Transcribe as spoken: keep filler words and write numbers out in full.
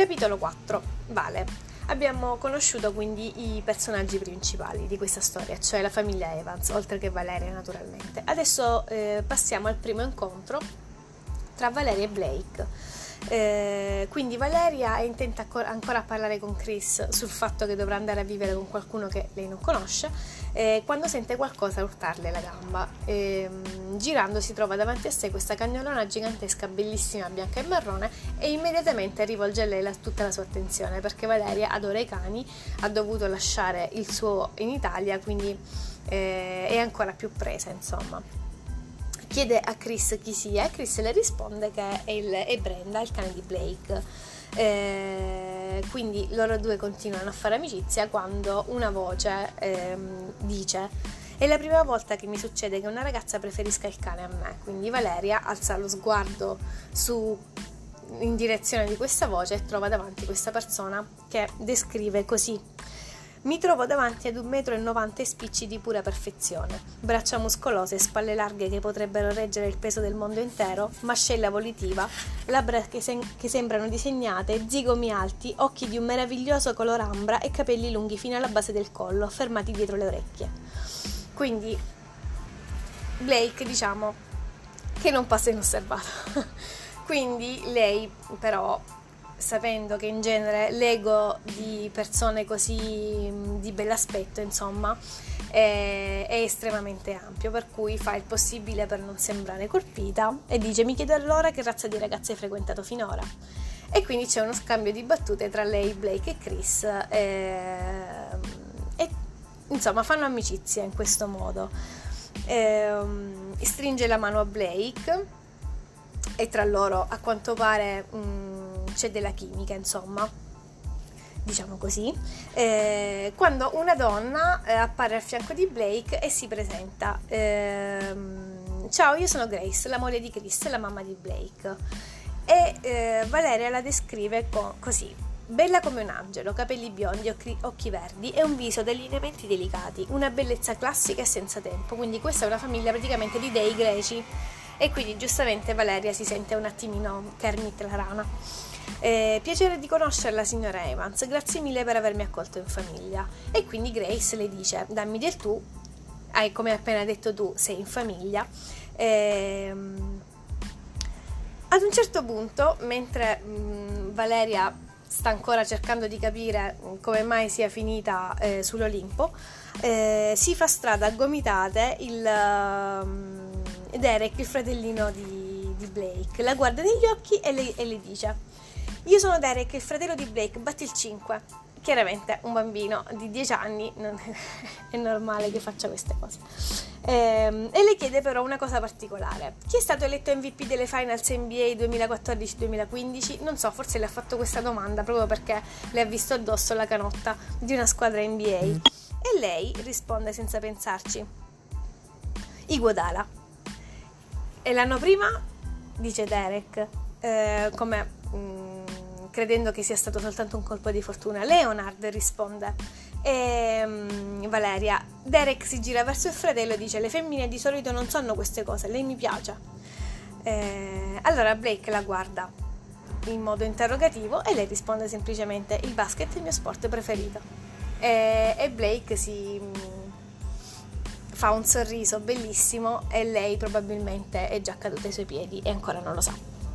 Capitolo quattro. Vale. Abbiamo conosciuto quindi i personaggi principali di questa storia, cioè la famiglia Evans, oltre che Valeria naturalmente. Adesso eh, passiamo al primo incontro tra Valeria e Blake. Eh, quindi Valeria è intenta ancora a parlare con Chris sul fatto che dovrà andare a vivere con qualcuno che lei non conosce, eh, quando sente qualcosa urtarle la gamba. Eh, girando si trova davanti a sé questa cagnolona gigantesca, bellissima, bianca e marrone, e immediatamente rivolge a lei la, tutta la sua attenzione, perché Valeria adora i cani, ha dovuto lasciare il suo in Italia, quindi eh, è ancora più presa, insomma. Chiede a Chris chi sia e Chris le risponde che è, il, è Brenda, il cane di Blake. Eh, quindi loro due continuano a fare amicizia quando una voce ehm, dice: è la prima volta che mi succede che una ragazza preferisca il cane a me. Quindi Valeria alza lo sguardo su, in direzione di questa voce, e trova davanti questa persona che descrive così: mi trovo davanti ad un metro e novanta spicci di pura perfezione, braccia muscolose, spalle larghe che potrebbero reggere il peso del mondo intero, mascella volitiva, labbra che, sen- che sembrano disegnate, zigomi alti, occhi di un meraviglioso color ambra e capelli lunghi fino alla base del collo, fermati dietro le orecchie. Quindi Blake, diciamo, che non passa inosservato. Quindi lei però, sapendo che in genere l'ego di persone così di bell'aspetto, insomma, è, è estremamente ampio, per cui fa il possibile per non sembrare colpita e dice: mi chiedo allora che razza di ragazze hai frequentato finora. E quindi c'è uno scambio di battute tra lei, Blake e Chris, e, e insomma fanno amicizia in questo modo. E, stringe la mano a Blake e tra loro, a quanto pare, mh, c'è della chimica, insomma, diciamo così. Eh, quando una donna eh, appare al fianco di Blake e si presenta: eh, ciao, io sono Grace, la moglie di Chris, la mamma di Blake. E eh, Valeria la descrive co- così: bella come un angelo, capelli biondi, occhi, occhi verdi e un viso dai lineamenti delicati, una bellezza classica e senza tempo. Quindi questa è una famiglia praticamente di dei greci, e quindi giustamente Valeria si sente un attimino Kermit la rana. Eh, piacere di conoscerla, signora Evans, grazie mille per avermi accolto in famiglia. E quindi Grace le dice: dammi del tu, hai, come appena detto tu, sei in famiglia. Eh, ad un certo punto, mentre mh, Valeria sta ancora cercando di capire come mai sia finita eh, sull'Olimpo, eh, si fa strada a gomitate il uh, Derek, il fratellino di, di Blake, la guarda negli occhi e le, e le dice: io sono Derek, il fratello di Blake, batti il cinque. Chiaramente un bambino di dieci anni non è normale che faccia queste cose. Ehm, e le chiede però una cosa particolare: chi è stato eletto M V P delle Finals N B A duemilaquattordici duemilaquindici? Non so, forse le ha fatto questa domanda proprio perché le ha visto addosso la canotta di una squadra N B A. E lei risponde senza pensarci: Iguodala. E l'anno prima, dice Derek, eh, come... Mh, credendo che sia stato soltanto un colpo di fortuna, Leonard, risponde. E um, Valeria, Derek si gira verso il fratello e dice: le femmine di solito non sanno queste cose, lei mi piace. E allora Blake la guarda in modo interrogativo e lei risponde semplicemente: il basket è il mio sport preferito. E, e Blake si mh, fa un sorriso bellissimo, e lei probabilmente è già caduta ai suoi piedi e ancora non lo sa.